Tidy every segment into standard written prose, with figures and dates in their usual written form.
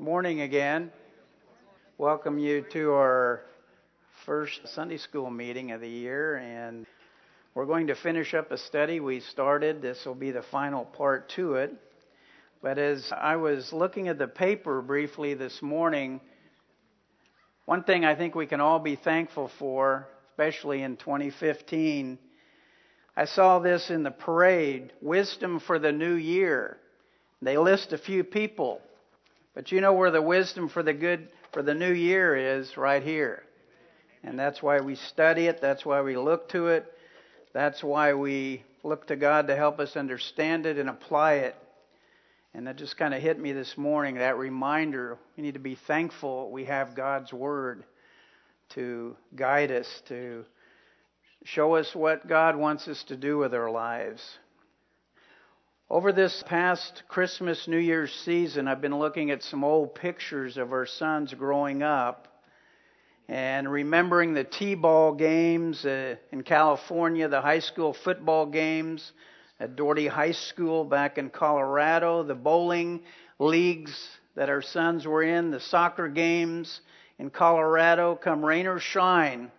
Morning again. Welcome you to our first Sunday school meeting of the year, and we're going to finish up a study we started. This will be the final part to it. But as I was looking at the paper briefly this morning, one thing I think we can all be thankful for, especially in 2015, I saw this in the parade, Wisdom for the New Year. They list a few people. But you know where the wisdom for the good for the new year is? Right here. And that's why we study it. That's why we look to it. That's why we look to God to help us understand it and apply it. And that just kind of hit me this morning, that reminder. We need to be thankful we have God's Word to guide us, to show us what God wants us to do with our lives. Over this past Christmas, New Year's season, I've been looking at some old pictures of our sons growing up and remembering the T-ball games in California, the high school football games at Doherty High School back in Colorado, the bowling leagues that our sons were in, the soccer games in Colorado, come rain or shine,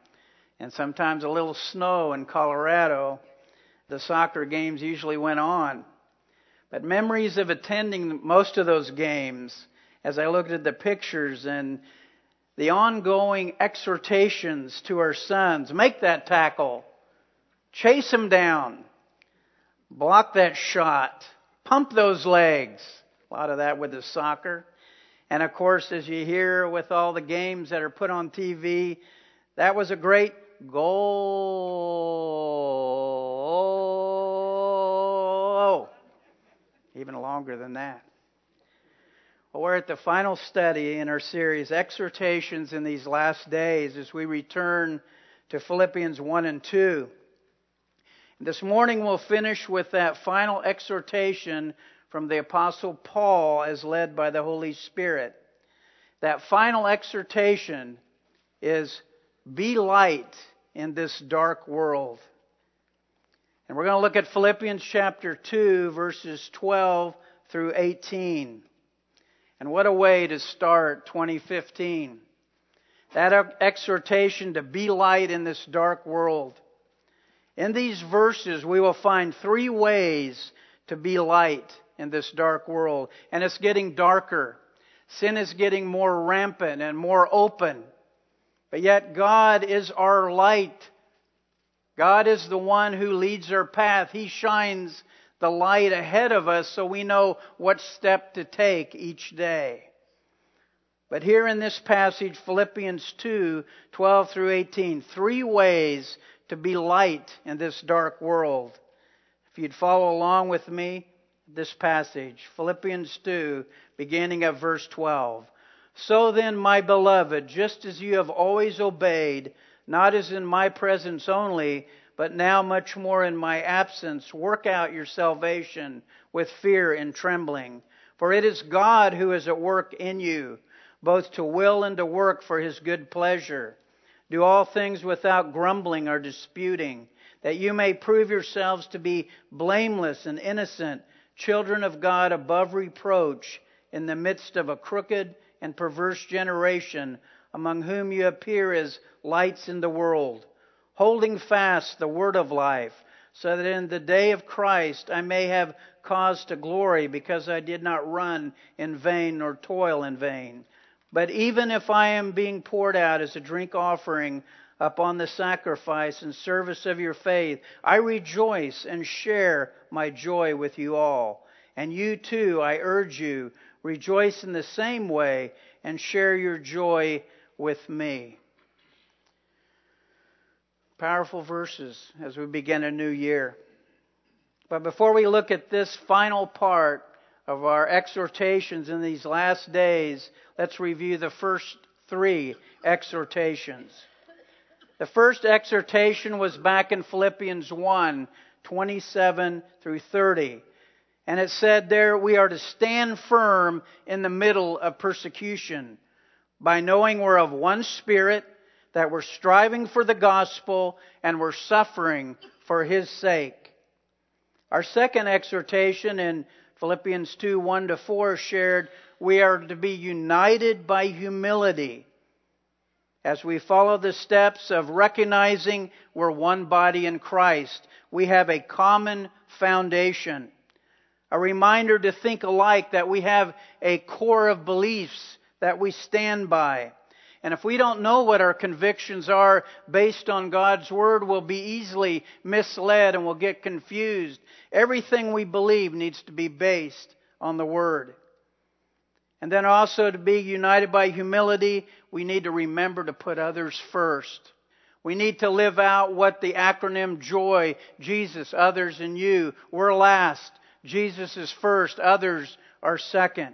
and sometimes a little snow in Colorado, the soccer games usually went on. But memories of attending most of those games, as I looked at the pictures and the ongoing exhortations to our sons, make that tackle, chase them down, block that shot, pump those legs. A lot of that with the soccer. And of course, as you hear with all the games that are put on TV, that was a great goal. Even longer than that. Well, we're at the final study in our series, Exhortations in These Last Days, as we return to Philippians 1 and 2. This morning we'll finish with that final exhortation from the Apostle Paul as led by the Holy Spirit. That final exhortation is, be light in this dark world. And we're going to look at Philippians chapter 2, verses 12 through 18. And what a way to start 2015. That exhortation to be light in this dark world. In these verses, we will find three ways to be light in this dark world. And it's getting darker. Sin is getting more rampant and more open. But yet God is our light. God is the one who leads our path. He shines the light ahead of us so we know what step to take each day. But here in this passage, Philippians 2, 12 through 18, three ways to be light in this dark world. If you'd follow along with me, this passage, Philippians 2, beginning at verse 12. So then, my beloved, just as you have always obeyed, not as in my presence only, but now much more in my absence, work out your salvation with fear and trembling. For it is God who is at work in you, both to will and to work for His good pleasure. Do all things without grumbling or disputing, that you may prove yourselves to be blameless and innocent, children of God above reproach, in the midst of a crooked and perverse generation, among whom you appear as lights in the world, holding fast the word of life, so that in the day of Christ I may have cause to glory, because I did not run in vain nor toil in vain. But even if I am being poured out as a drink offering upon the sacrifice and service of your faith, I rejoice and share my joy with you all. And you too, I urge you, rejoice in the same way and share your joy with me. Powerful verses as we begin a new year. But before we look at this final part of our exhortations in these last days, let's review the first three exhortations. The first exhortation was back in Philippians 1, 27 through 30. And it said there, we are to stand firm in the middle of persecution by knowing we're of one spirit, that we're striving for the gospel and we're suffering for His sake. Our second exhortation in Philippians 2:1-4 shared, we are to be united by humility as we follow the steps of recognizing we're one body in Christ. We have a common foundation. A reminder to think alike, that we have a core of beliefs that we stand by. And if we don't know what our convictions are based on God's Word, we'll be easily misled and we'll get confused. Everything we believe needs to be based on the Word. And then also, to be united by humility, we need to remember to put others first. We need to live out what the acronym JOY, Jesus, others, and you. We're last. Jesus is first. Others are second.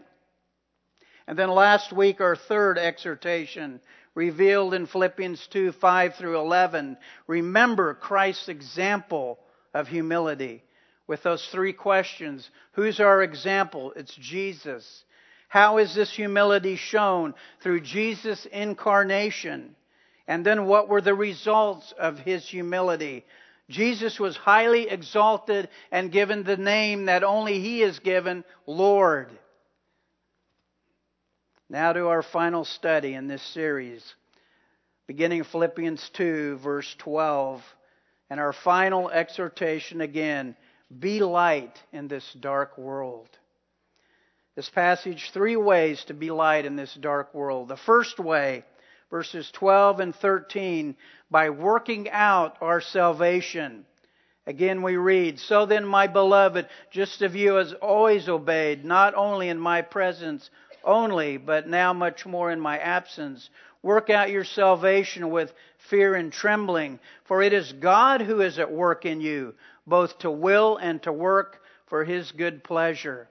And then last week, our third exhortation, revealed in Philippians 2:5-11. Remember Christ's example of humility. With those three questions, who's our example? It's Jesus. How is this humility shown? Through Jesus' incarnation. And then what were the results of His humility? Jesus was highly exalted and given the name that only He is given, Lord. Now to our final study in this series, beginning Philippians 2, verse 12. And our final exhortation again, be light in this dark world. This passage, three ways to be light in this dark world. The first way, verses 12 and 13, by working out our salvation. Again we read, so then, my beloved, just as you have always obeyed, not only in my presence only, but now much more in my absence, work out your salvation with fear and trembling, for it is God who is at work in you, both to will and to work for His good pleasure.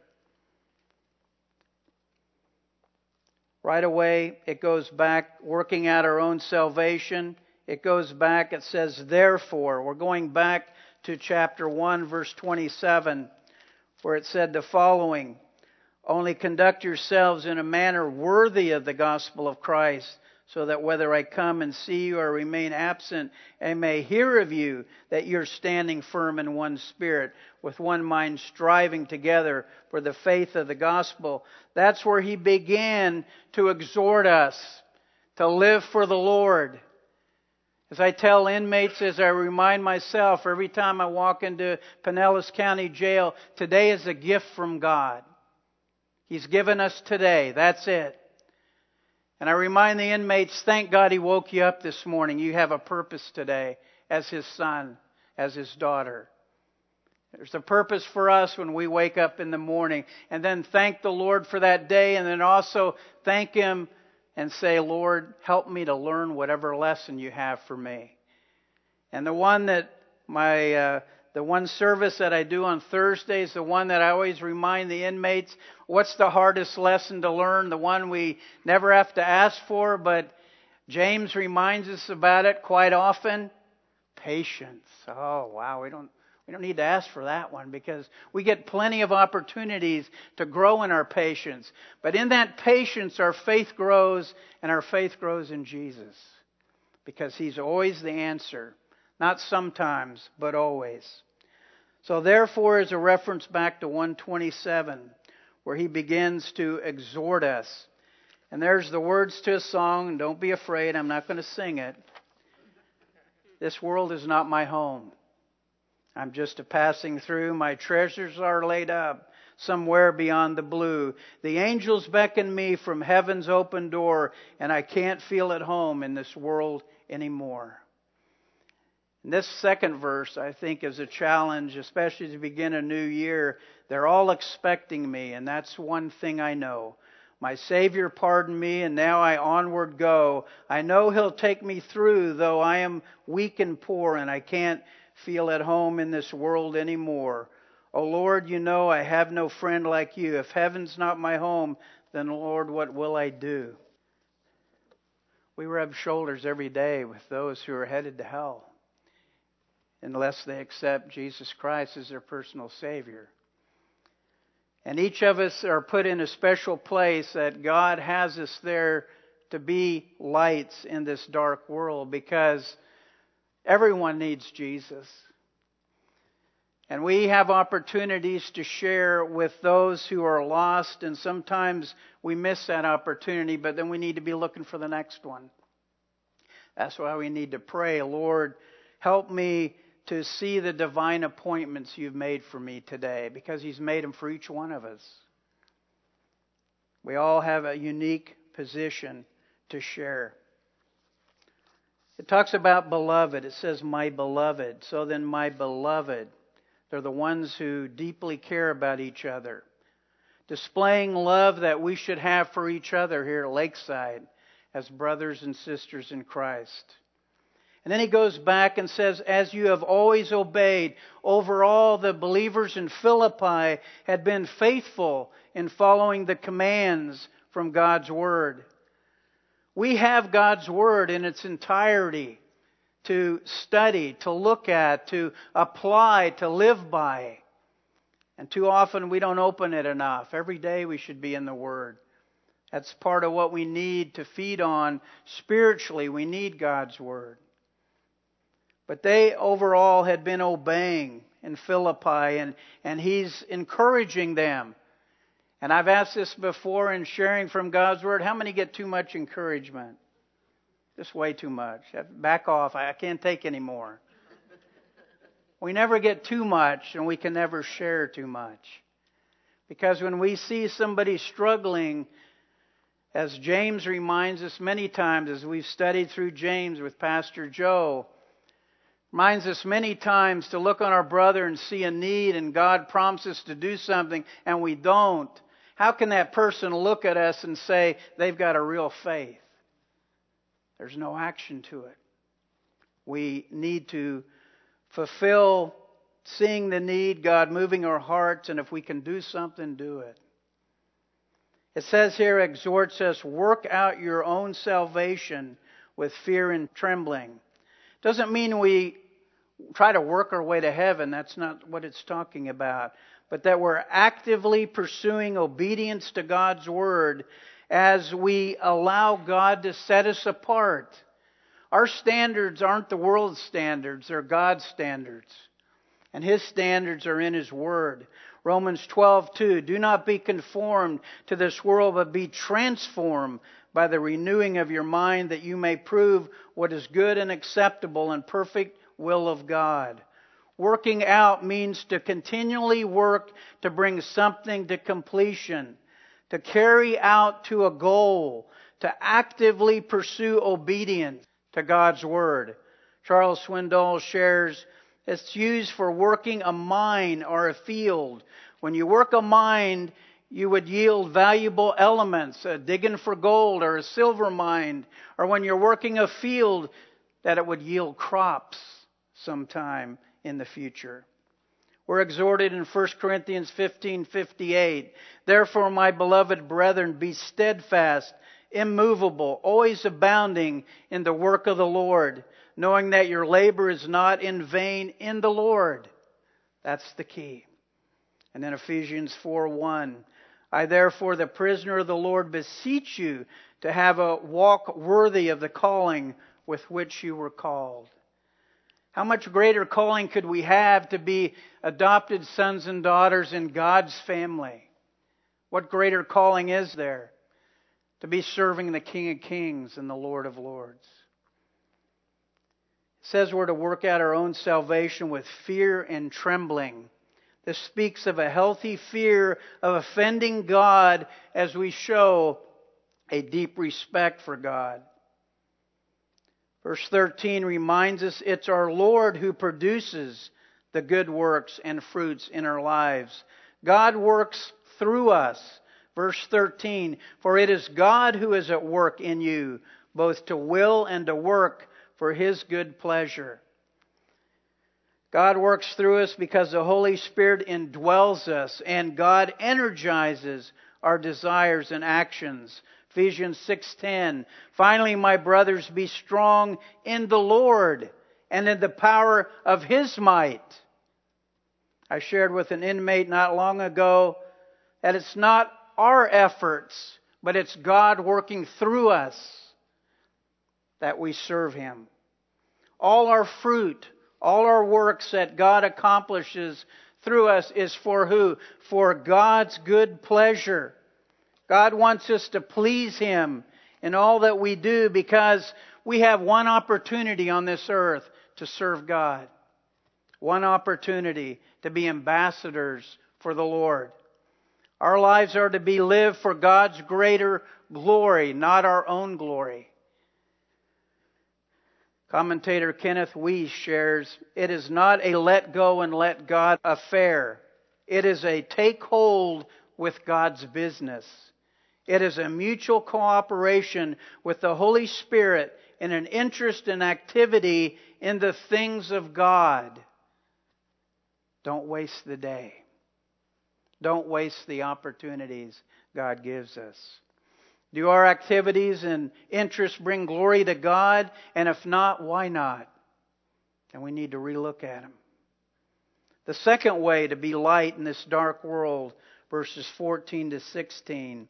Right away, it goes back, working out our own salvation. It goes back, it says, therefore. We're going back to chapter 1, verse 27, where it said the following, only conduct yourselves in a manner worthy of the gospel of Christ, so that whether I come and see you or remain absent, I may hear of you that you're standing firm in one spirit, with one mind striving together for the faith of the gospel. That's where he began to exhort us to live for the Lord. As I tell inmates, as I remind myself every time I walk into Pinellas County Jail, today is a gift from God. He's given us today. That's it. And I remind the inmates, thank God He woke you up this morning. You have a purpose today as His son, as His daughter. There's a purpose for us when we wake up in the morning. And then thank the Lord for that day. And then also thank Him and say, Lord, help me to learn whatever lesson you have for me. And the one service that I do on Thursdays, the one that I always remind the inmates, what's the hardest lesson to learn? The one we never have to ask for, but James reminds us about it quite often. Patience. Oh, wow, we don't need to ask for that one, because we get plenty of opportunities to grow in our patience. But in that patience, our faith grows, and our faith grows in Jesus, because He's always the answer. Not sometimes, but always. So therefore is a reference back to 127, where he begins to exhort us. And there's the words to a song, and don't be afraid, I'm not going to sing it. This world is not my home. I'm just a passing through. My treasures are laid up somewhere beyond the blue. The angels beckon me from heaven's open door, and I can't feel at home in this world anymore. This second verse, I think, is a challenge, especially to begin a new year. They're all expecting me, and that's one thing I know. My Savior pardoned me, and now I onward go. I know He'll take me through, though I am weak and poor, and I can't feel at home in this world anymore. Oh, Lord, you know I have no friend like you. If heaven's not my home, then, Lord, what will I do? We rub shoulders every day with those who are headed to hell, unless they accept Jesus Christ as their personal Savior. And each of us are put in a special place that God has us there to be lights in this dark world, because everyone needs Jesus. And we have opportunities to share with those who are lost, and sometimes we miss that opportunity, but then we need to be looking for the next one. That's why we need to pray, Lord, help me to see the divine appointments you've made for me today, because he's made them for each one of us. We all have a unique position to share. It talks about beloved. It says, my beloved. So then, my beloved, they're the ones who deeply care about each other. Displaying love that we should have for each other here at Lakeside as brothers and sisters in Christ. And then he goes back and says, as you have always obeyed, over all the believers in Philippi had been faithful in following the commands from God's word. We have God's word in its entirety to study, to look at, to apply, to live by. And too often we don't open it enough. Every day we should be in the word. That's part of what we need to feed on spiritually. We need God's word. But they overall had been obeying in Philippi, and he's encouraging them. And I've asked this before in sharing from God's word. How many get too much encouragement? Just way too much. Back off. I can't take any more. We never get too much, and we can never share too much. Because when we see somebody struggling, as James reminds us many times, as we've studied through James with Pastor Joe, reminds us many times to look on our brother and see a need, and God prompts us to do something and we don't. How can that person look at us and say they've got a real faith? There's no action to it. We need to fulfill seeing the need, God moving our hearts, and if we can do something, do it. It says here, exhorts us, work out your own salvation with fear and trembling. Doesn't mean we try to work our way to heaven. That's not what it's talking about. But that we're actively pursuing obedience to God's word as we allow God to set us apart. Our standards aren't the world's standards. They're God's standards. And his standards are in his word. Romans 12:2, do not be conformed to this world, but be transformed by the renewing of your mind, that you may prove what is good and acceptable and perfect will of God. Working out means to continually work to bring something to completion, to carry out to a goal, to actively pursue obedience to God's word. Charles Swindoll shares, it's used for working a mine or a field. When you work a mine, you would yield valuable elements, digging for gold or a silver mine, or when you're working a field, that it would yield crops sometime in the future. We're exhorted in 1 Corinthians 15:58, therefore, my beloved brethren, be steadfast, immovable, always abounding in the work of the Lord, knowing that your labor is not in vain in the Lord. That's the key. And then Ephesians 4:1, I therefore, the prisoner of the Lord, beseech you to have a walk worthy of the calling with which you were called. How much greater calling could we have to be adopted sons and daughters in God's family? What greater calling is there? To be serving the King of Kings and the Lord of Lords. It says we're to work out our own salvation with fear and trembling. This speaks of a healthy fear of offending God as we show a deep respect for God. Verse 13 reminds us it's our Lord who produces the good works and fruits in our lives. God works through us. Verse 13, for it is God who is at work in you, both to will and to work for his good pleasure. God works through us because the Holy Spirit indwells us, and God energizes our desires and actions. Ephesians 6:10, finally, my brothers, be strong in the Lord and in the power of his might. I shared with an inmate not long ago that it's not our efforts, but it's God working through us that we serve him. All our fruit, All our works that God accomplishes through us is for who? For God's good pleasure. God wants us to please Him in all that we do, because we have one opportunity on this earth to serve God. One opportunity to be ambassadors for the Lord. Our lives are to be lived for God's greater glory, not our own glory. Commentator Kenneth Wiese shares, "It is not a let go and let God affair. It is a take hold with God's business. It is a mutual cooperation with the Holy Spirit in an interest and activity in the things of God." Don't waste the day. Don't waste the opportunities God gives us. Do our activities and interests bring glory to God? And if not, why not? And we need to relook at them. The second way to be light in this dark world, verses 14 to 16.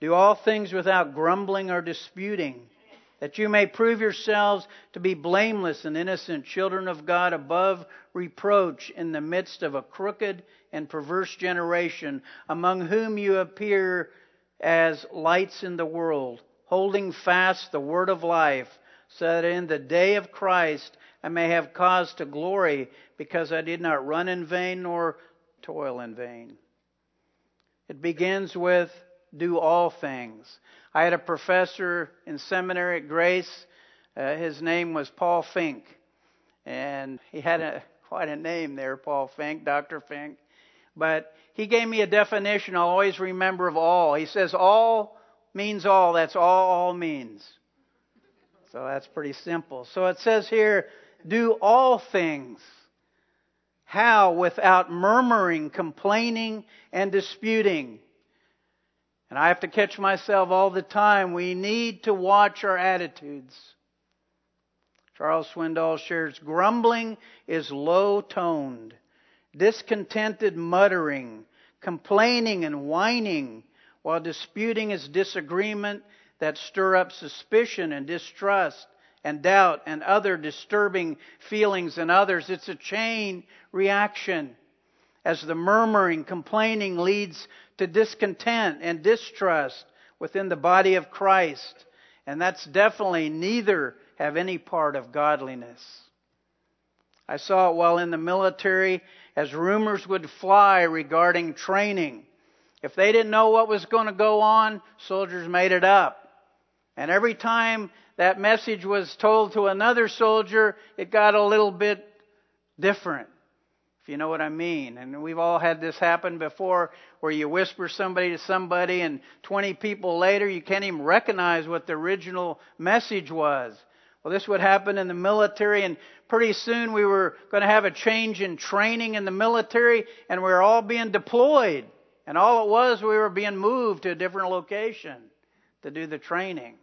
"Do all things without grumbling or disputing, that you may prove yourselves to be blameless and innocent children of God above reproach in the midst of a crooked and perverse generation, among whom you appear as lights in the world, holding fast the word of life, so that in the day of Christ I may have cause to glory, because I did not run in vain nor toil in vain." It begins with do all things. I had a professor in seminary at Grace. His name was Paul Fink. And he had quite a name there, Paul Fink, Dr. Fink. But he gave me a definition I'll always remember of all. He says, all means all. That's all means. So that's pretty simple. So it says here, do all things. How? Without murmuring, complaining, and disputing. And I have to catch myself all the time. We need to watch our attitudes. Charles Swindoll shares, "Grumbling is low-toned, discontented muttering, complaining and whining, while disputing is disagreement that stir up suspicion and distrust and doubt and other disturbing feelings in others." It's a chain reaction, as the murmuring, complaining leads to discontent and distrust within the body of Christ. And that's definitely neither have any part of godliness. I saw it while in the military, as rumors would fly regarding training. If they didn't know what was going to go on, soldiers made it up. And every time that message was told to another soldier, it got a little bit different, if you know what I mean. And we've all had this happen before, where you whisper somebody to somebody, and 20 people later, you can't even recognize what the original message was. Well, this would happen in the military, and pretty soon we were going to have a change in training in the military, and we were all being deployed. And all it was, we were being moved to a different location to do the training.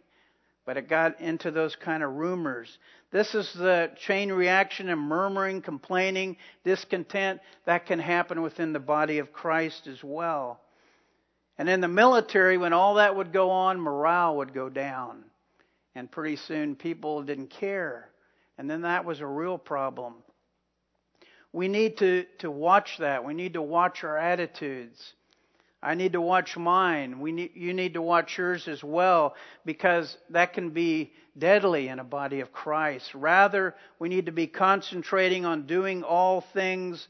But it got into those kind of rumors. This is the chain reaction and murmuring, complaining, discontent that can happen within the body of Christ as well. And in the military, when all that would go on, morale would go down. And pretty soon people didn't care. And then that was a real problem. We need to watch that. We need to watch our attitudes. I need to watch mine. You need to watch yours as well, because that can be deadly in a body of Christ. Rather, we need to be concentrating on doing all things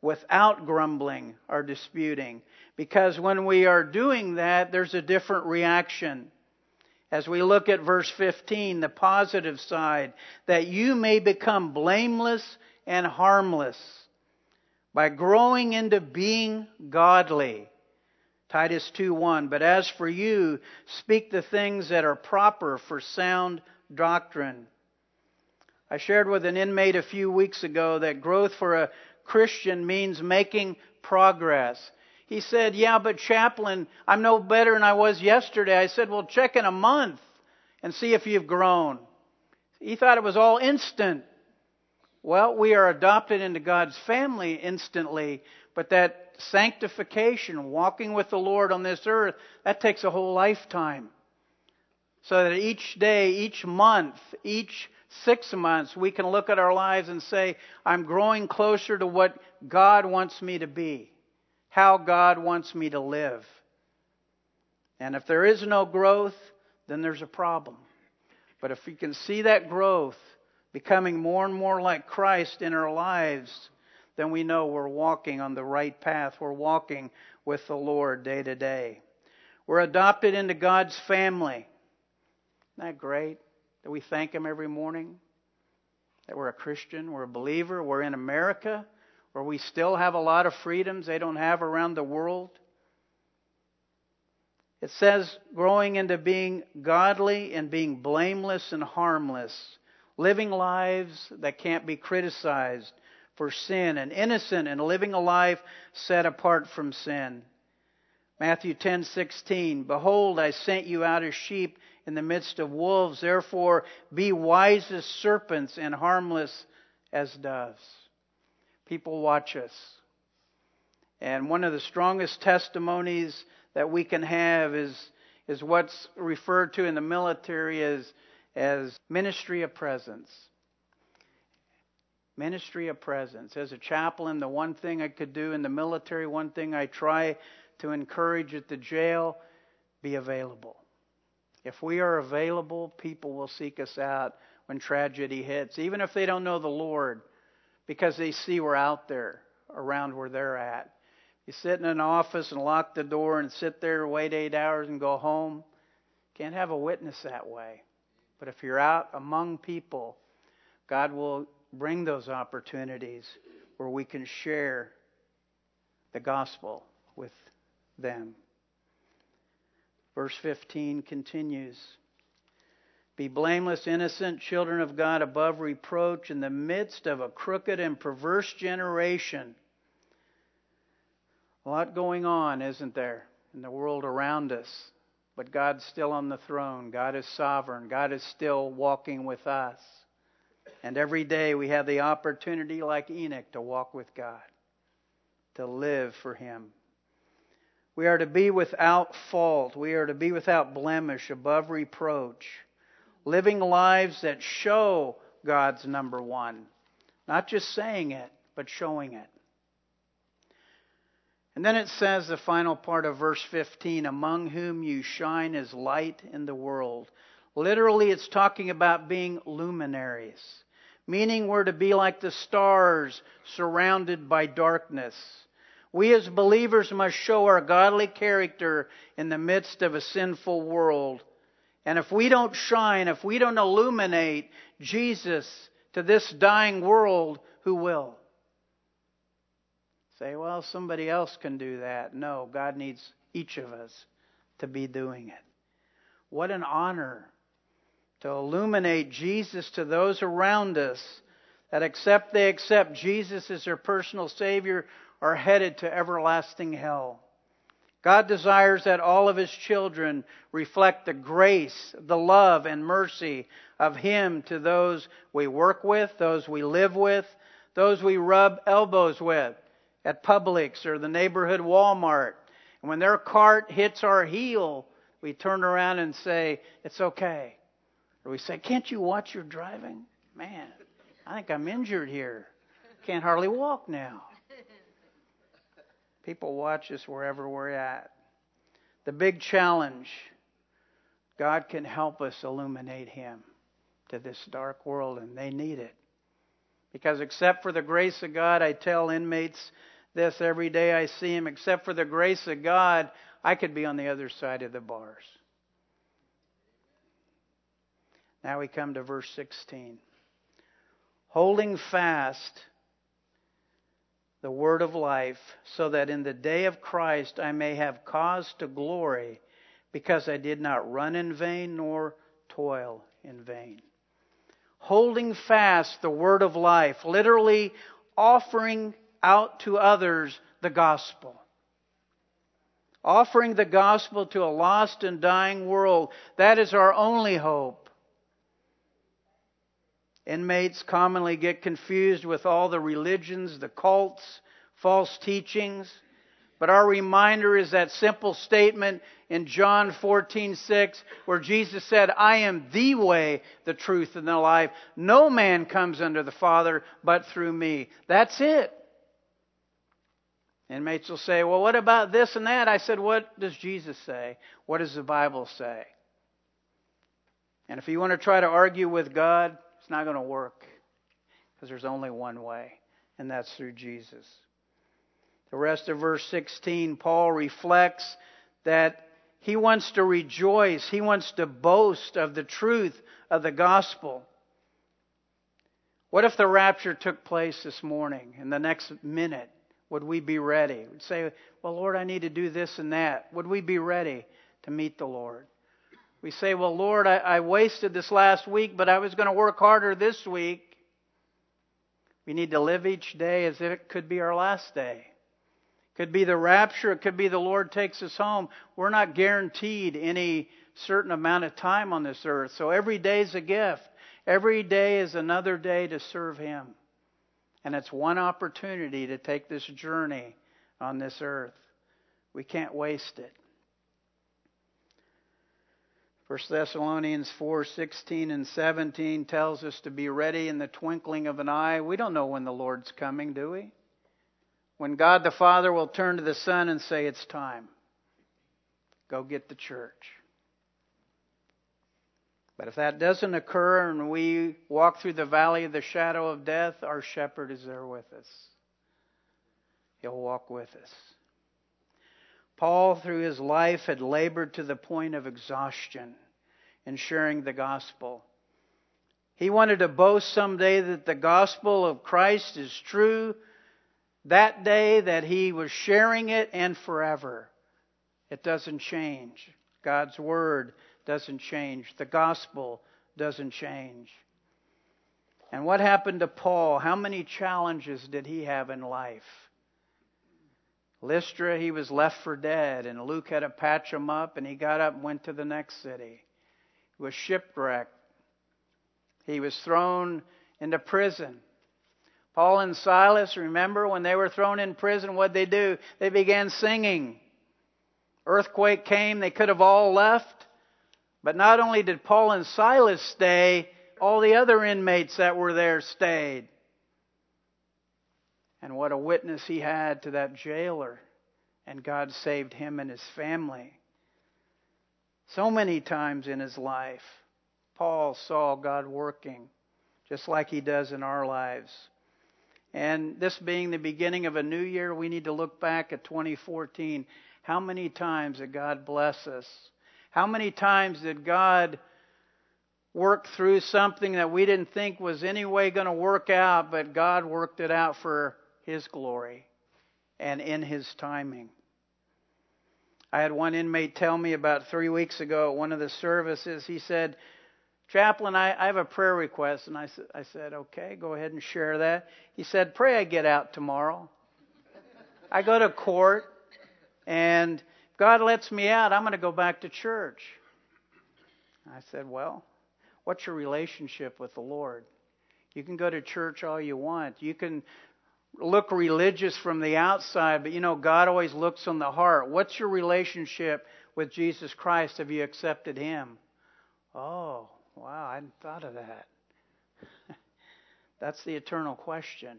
without grumbling or disputing, because when we are doing that, there's a different reaction. As we look at verse 15, the positive side, that you may become blameless and harmless by growing into being godly. Titus 2:1, "But as for you, speak the things that are proper for sound doctrine." I shared with an inmate a few weeks ago that growth for a Christian means making progress. He said, "Yeah, but chaplain, I'm no better than I was yesterday." I said, "Well, check in a month and see if you've grown." He thought it was all instant. Well, we are adopted into God's family instantly, but that sanctification, walking with the Lord on this earth, that takes a whole lifetime. So that each day, each month, each 6 months, we can look at our lives and say, I'm growing closer to what God wants me to be, how God wants me to live. And if there is no growth, then there's a problem. But if we can see that growth becoming more and more like Christ in our lives, then we know we're walking on the right path. We're walking with the Lord day to day. We're adopted into God's family. Isn't that great that we thank Him every morning? That we're a Christian, we're a believer, we're in America, where we still have a lot of freedoms they don't have around the world. It says growing into being godly and being blameless and harmless, living lives that can't be criticized for sin, and innocent and living a life set apart from sin. Matthew 10:16, behold, I sent you out as sheep in the midst of wolves, therefore be wise as serpents and harmless as doves. People watch us. And one of the strongest testimonies that we can have is what's referred to in the military as ministry of presence. Ministry of presence. As a chaplain, the one thing I could do in the military, one thing I try to encourage at the jail, be available. If we are available, people will seek us out when tragedy hits, even if they don't know the Lord, because they see we're out there, around where they're at. You sit in an office and lock the door and sit there, wait 8 hours and go home. Can't have a witness that way. But if you're out among people, God will bring those opportunities where we can share the gospel with them. Verse 15 continues, be blameless, innocent, children of God above reproach in the midst of a crooked and perverse generation. A lot going on, isn't there, in the world around us? But God's still on the throne. God is sovereign. God is still walking with us. And every day we have the opportunity, like Enoch, to walk with God, to live for Him. We are to be without fault. We are to be without blemish, above reproach, living lives that show God's number one. Not just saying it, but showing it. And then it says the final part of verse 15, among whom you shine as light in the world. Literally, it's talking about being luminaries, meaning we're to be like the stars surrounded by darkness. We as believers must show our godly character in the midst of a sinful world. And if we don't shine, if we don't illuminate Jesus to this dying world, who will? Say, well, somebody else can do that. No, God needs each of us to be doing it. What an honor to illuminate Jesus to those around us that except they accept Jesus as their personal Savior are headed to everlasting hell. God desires that all of His children reflect the grace, the love, and mercy of Him to those we work with, those we live with, those we rub elbows with at Publix or the neighborhood Walmart. And when their cart hits our heel, we turn around and say, it's okay. Or we say, can't you watch your driving? Man, I think I'm injured here. Can't hardly walk now. People watch us wherever we're at. The big challenge, God can help us illuminate Him to this dark world, and they need it. Because except for the grace of God, I tell inmates this every day I see them, except for the grace of God, I could be on the other side of the bars. Now we come to verse 16. Holding fast the word of life, so that in the day of Christ I may have cause to glory, because I did not run in vain nor toil in vain. Holding fast the word of life, literally offering out to others the gospel. Offering the gospel to a lost and dying world, that is our only hope. Inmates commonly get confused with all the religions, the cults, false teachings, But our reminder is that simple statement in John 14:6, where Jesus said, I am the way, the truth, and the life. No man comes unto the Father but through me. That's it. Inmates will say, well, what about this and that? I said, what does Jesus say? What does the Bible say? And if you want to try to argue with God, it's not going to work. Because there's only one way, and that's through Jesus. The rest of verse 16, Paul reflects that he wants to rejoice. He wants to boast of the truth of the gospel. What if the rapture took place this morning, in the next minute? Would we be ready? We'd say, well, Lord, I need to do this and that. Would we be ready to meet the Lord? We say, well, Lord, I wasted this last week, but I was going to work harder this week. We need to live each day as if it could be our last day. It could be the rapture. It could be the Lord takes us home. We're not guaranteed any certain amount of time on this earth. So every day is a gift. Every day is another day to serve Him. And it's one opportunity to take this journey on this earth. We can't waste it. 1 Thessalonians 4:16 and 17 tells us to be ready in the twinkling of an eye. We don't know when the Lord's coming, do we? When God the Father will turn to the Son and say, it's time. Go get the church. But if that doesn't occur and we walk through the valley of the shadow of death, our shepherd is there with us. He'll walk with us. Paul, through his life, had labored to the point of exhaustion in sharing the gospel. He wanted to boast someday that the gospel of Christ is true, that day that he was sharing it, and forever. It doesn't change. God's word doesn't change. The gospel doesn't change. And what happened to Paul? How many challenges did he have in life? Lystra, he was left for dead, and Luke had to patch him up, and he got up and went to the next city. He was shipwrecked. He was thrown into prison. Paul and Silas, remember, when they were thrown in prison, what'd they do? They began singing. Earthquake came, they could have all left. But not only did Paul and Silas stay, all the other inmates that were there stayed. And what a witness he had to that jailer. And God saved him and his family. So many times in his life, Paul saw God working, just like He does in our lives. And this being the beginning of a new year, we need to look back at 2014. How many times did God bless us? How many times did God work through something that we didn't think was any way going to work out, but God worked it out for His glory and in His timing. I had one inmate tell me about 3 weeks ago at one of the services. He said, Chaplain, I have a prayer request. And I said, okay, go ahead and share that. He said, pray I get out tomorrow. I go to court, and if God lets me out, I'm going to go back to church. I said, well, what's your relationship with the Lord? You can go to church all you want. You can look religious from the outside, but you know, God always looks on the heart. What's your relationship with Jesus Christ? Have you accepted Him? Oh, wow, I hadn't thought of that. That's the eternal question.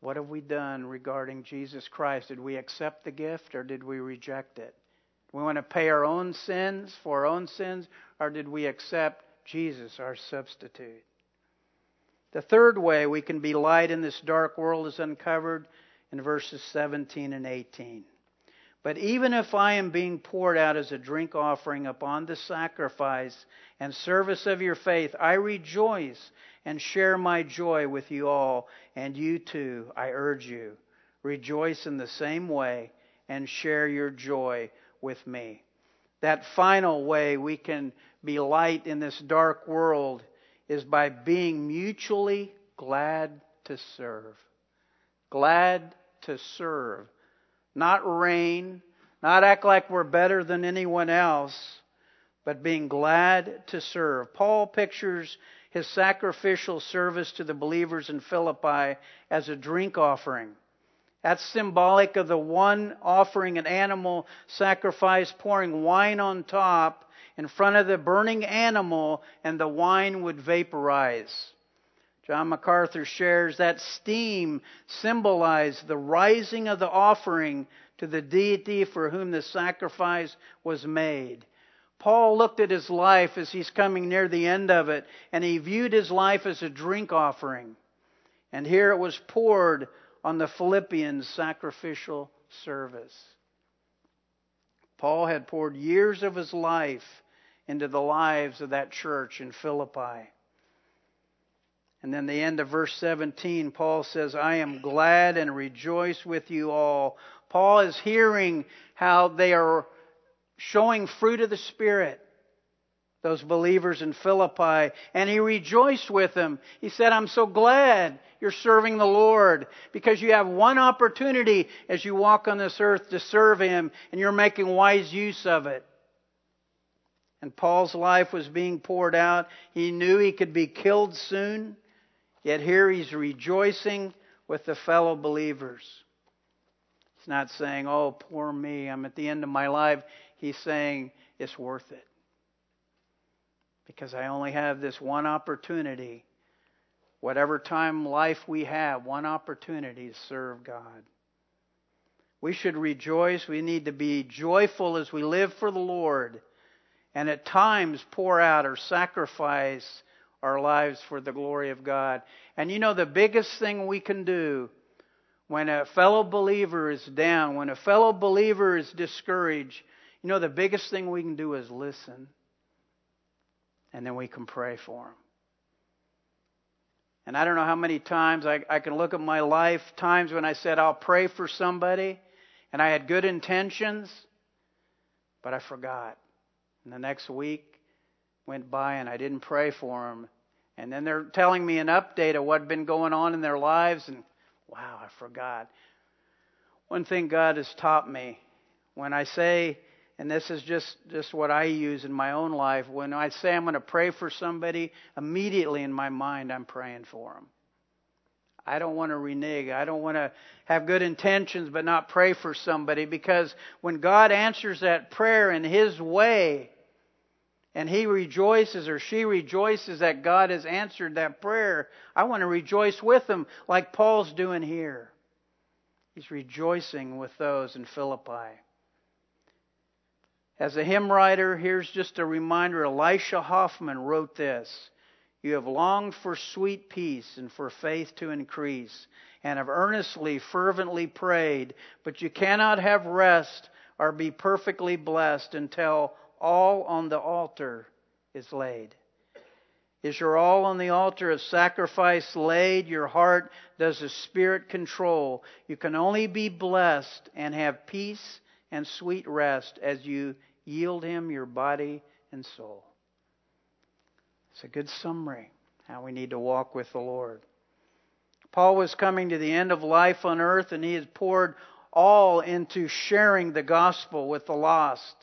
What have we done regarding Jesus Christ? Did we accept the gift or did we reject it? We want to pay our own sins for our own sins, or did we accept Jesus, our substitute? The third way we can be light in this dark world is uncovered in verses 17 and 18. But even if I am being poured out as a drink offering upon the sacrifice and service of your faith, I rejoice and share my joy with you all. And you too, I urge you, rejoice in the same way and share your joy with me. That final way we can be light in this dark world is by being mutually glad to serve. Glad to serve. Not reign, not act like we're better than anyone else, but being glad to serve. Paul pictures his sacrificial service to the believers in Philippi as a drink offering, That's symbolic of the one offering an animal sacrifice, pouring wine on top in front of the burning animal, and the wine would vaporize. John MacArthur shares that steam symbolized the rising of the offering to the deity for whom the sacrifice was made. Paul looked at his life as he's coming near the end of it, and he viewed his life as a drink offering. And here it was poured on the Philippians' sacrificial service. Paul had poured years of his life into the lives of that church in Philippi. And then the end of verse 17, Paul says, I am glad and rejoice with you all. Paul is hearing how they are showing fruit of the Spirit, those believers in Philippi, and he rejoiced with them. He said, I'm so glad you're serving the Lord, because you have one opportunity as you walk on this earth to serve Him, and you're making wise use of it. And Paul's life was being poured out. He knew he could be killed soon, yet here he's rejoicing with the fellow believers. He's not saying, oh, poor me, I'm at the end of my life. He's saying, it's worth it, because I only have this one opportunity. Whatever time life we have, one opportunity to serve God. We should rejoice. We need to be joyful as we live for the Lord, and at times pour out or sacrifice our lives for the glory of God. And you know, the biggest thing we can do when a fellow believer is down, when a fellow believer is discouraged, you know, the biggest thing we can do is listen. And then we can pray for them. And I don't know how many times I can look at my life, times when I said, I'll pray for somebody, and I had good intentions, but I forgot. And the next week went by and I didn't pray for them. And then they're telling me an update of what had been going on in their lives, and wow, I forgot. One thing God has taught me, when I say, and this is just what I use in my own life, when I say I'm going to pray for somebody, immediately in my mind I'm praying for them. I don't want to renege. I don't want to have good intentions but not pray for somebody, because when God answers that prayer in His way, and he rejoices or she rejoices that God has answered that prayer, I want to rejoice with them like Paul's doing here. He's rejoicing with those in Philippi. As a hymn writer, here's just a reminder. Elisha Hoffman wrote this. You have longed for sweet peace and for faith to increase, and have earnestly, fervently prayed, but you cannot have rest or be perfectly blessed until all on the altar is laid. Is your all on the altar of sacrifice laid? Your heart does the Spirit control. You can only be blessed and have peace and sweet rest as you yield Him your body and soul. It's a good summary how we need to walk with the Lord. Paul was coming to the end of life on earth, and he had poured all into sharing the gospel with the lost.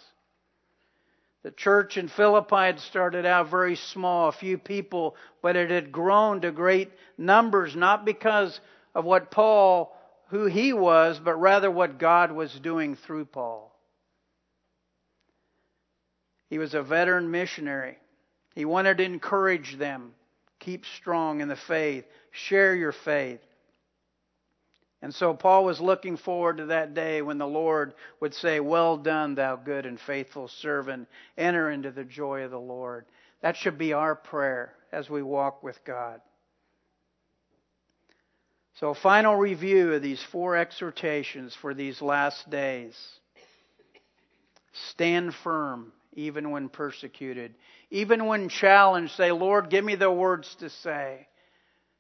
The church in Philippi had started out very small, a few people, but it had grown to great numbers, not because of what Paul, who he was, but rather what God was doing through Paul. He was a veteran missionary. He wanted to encourage them. Keep strong in the faith. Share your faith. And so Paul was looking forward to that day when the Lord would say, well done, thou good and faithful servant. Enter into the joy of the Lord. That should be our prayer as we walk with God. So, final review of these four exhortations for these last days. Stand firm, even when persecuted. Even when challenged, say, Lord, give me the words to say.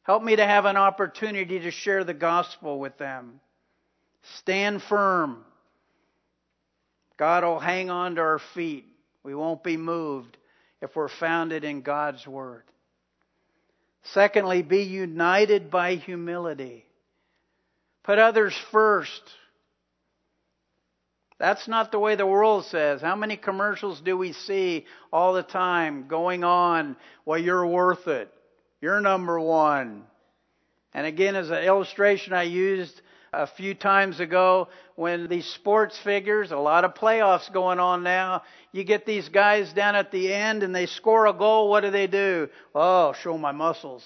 Help me to have an opportunity to share the gospel with them. Stand firm. God will hang on to our feet. We won't be moved if we're founded in God's word. Secondly, be united by humility. Put others first. That's not the way the world says. How many commercials do we see all the time going on? Well, you're worth it. You're number one. And again, as an illustration I used a few times ago when these sports figures, a lot of playoffs going on now, you get these guys down at the end and they score a goal, what do? Oh, show my muscles.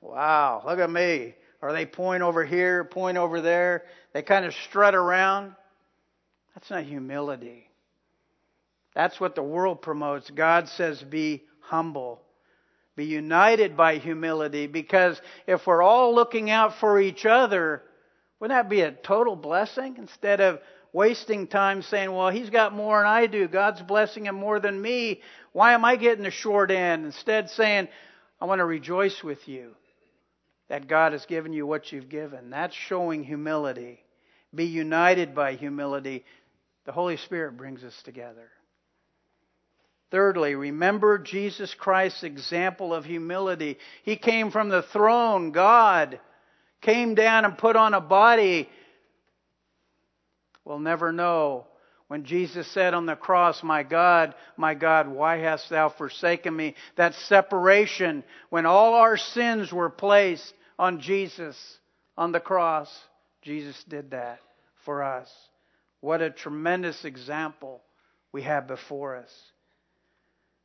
Wow, look at me. Or they point over here, point over there. They kind of strut around. That's not humility. That's what the world promotes. God says be humble. Be united by humility, because if we're all looking out for each other, wouldn't that be a total blessing? Instead of wasting time saying, well, he's got more than I do. God's blessing him more than me. Why am I getting the short end? Instead saying, I want to rejoice with you that God has given you what you've given. That's showing humility. Be united by humility. The Holy Spirit brings us together. Thirdly, remember Jesus Christ's example of humility. He came from the throne. God came down and put on a body. We'll never know. When Jesus said on the cross, my God, why hast thou forsaken me? That separation, when all our sins were placed on Jesus on the cross, Jesus did that for us. What a tremendous example we have before us.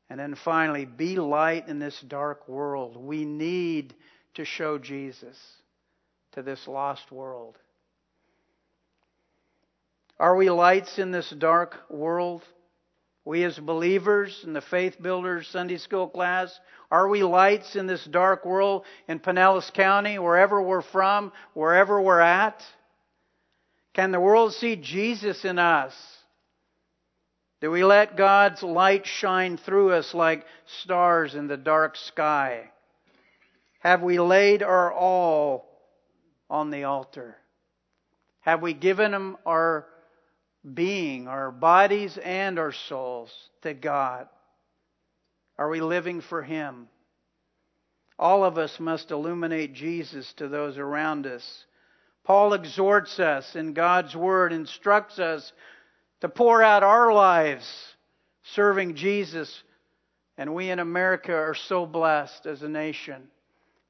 And then finally, be light in this dark world. We need to show Jesus to this lost world. Are we lights in this dark world? We as believers in the Faith Builders Sunday School class, are we lights in this dark world in Pinellas County, wherever we're from, wherever we're at? Can the world see Jesus in us? Do we let God's light shine through us like stars in the dark sky? Have we laid our all on the altar? Have we given Him our being, our bodies and our souls to God? Are we living for Him? All of us must illuminate Jesus to those around us. Paul exhorts us in God's Word, instructs us to pour out our lives serving Jesus. And we in America are so blessed as a nation.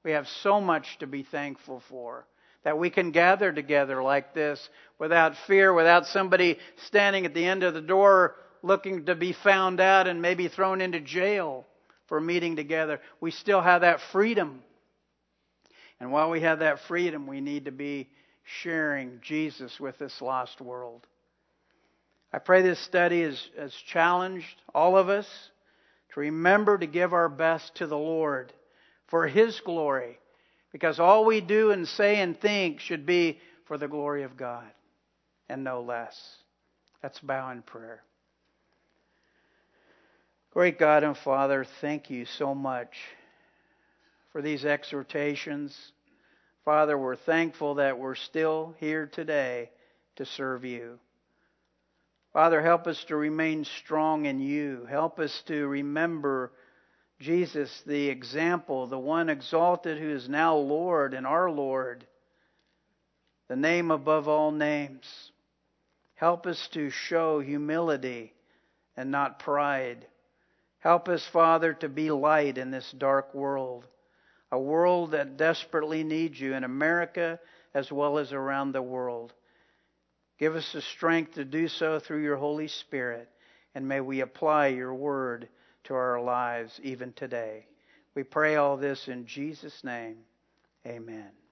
We have so much to be thankful for, that we can gather together like this without fear, without somebody standing at the end of the door looking to be found out and maybe thrown into jail for meeting together. We still have that freedom. And while we have that freedom, we need to be sharing Jesus with this lost world. I pray this study has challenged all of us to remember to give our best to the Lord for His glory, because all we do and say and think should be for the glory of God and no less. Let's bow in prayer. Great God and Father, thank you so much for these exhortations. Father, we're thankful that we're still here today to serve you. Father, help us to remain strong in you. Help us to remember Jesus, the example, the one exalted who is now Lord and our Lord, the name above all names. Help us to show humility and not pride. Help us, Father, to be light in this dark world, a world that desperately needs you in America as well as around the world. Give us the strength to do so through your Holy Spirit, and may we apply your word to our lives even today. We pray all this in Jesus' name. Amen.